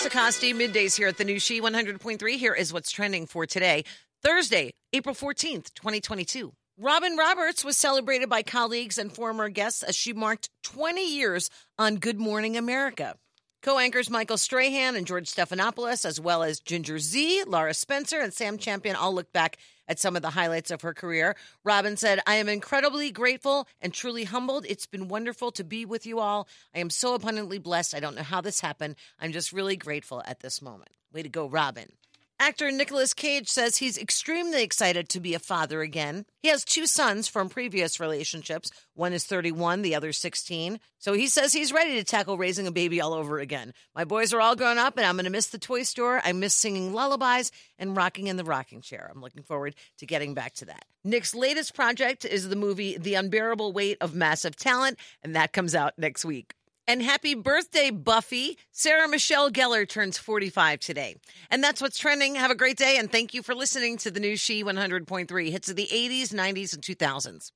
Elise DeCosti, middays here at the new She 100.3. Here is what's trending for today, Thursday, April 14th, 2022. Robin Roberts was celebrated by colleagues and former guests as she marked 20 years on Good Morning America. Co-anchors Michael Strahan and George Stephanopoulos, as well as Ginger Zee, Laura Spencer, and Sam Champion all looked back at some of the highlights of her career. Robin said, "I am incredibly grateful and truly humbled. It's been wonderful to be with you all. I am so abundantly blessed. I don't know how this happened. I'm just really grateful at this moment." Way to go, Robin. Actor Nicolas Cage says he's extremely excited to be a father again. He has two sons from previous relationships. One is 31, the other 16. So he says he's ready to tackle raising a baby all over again. "My boys are all grown up, and I'm going to miss the toy store. I miss singing lullabies and rocking in the rocking chair. I'm looking forward to getting back to that." Nick's latest project is the movie The Unbearable Weight of Massive Talent, and that comes out next week. And happy birthday, Buffy. Sarah Michelle Gellar turns 45 today. And that's what's trending. Have a great day, and thank you for listening to the new She 100.3. Hits of the 80s, 90s, and 2000s.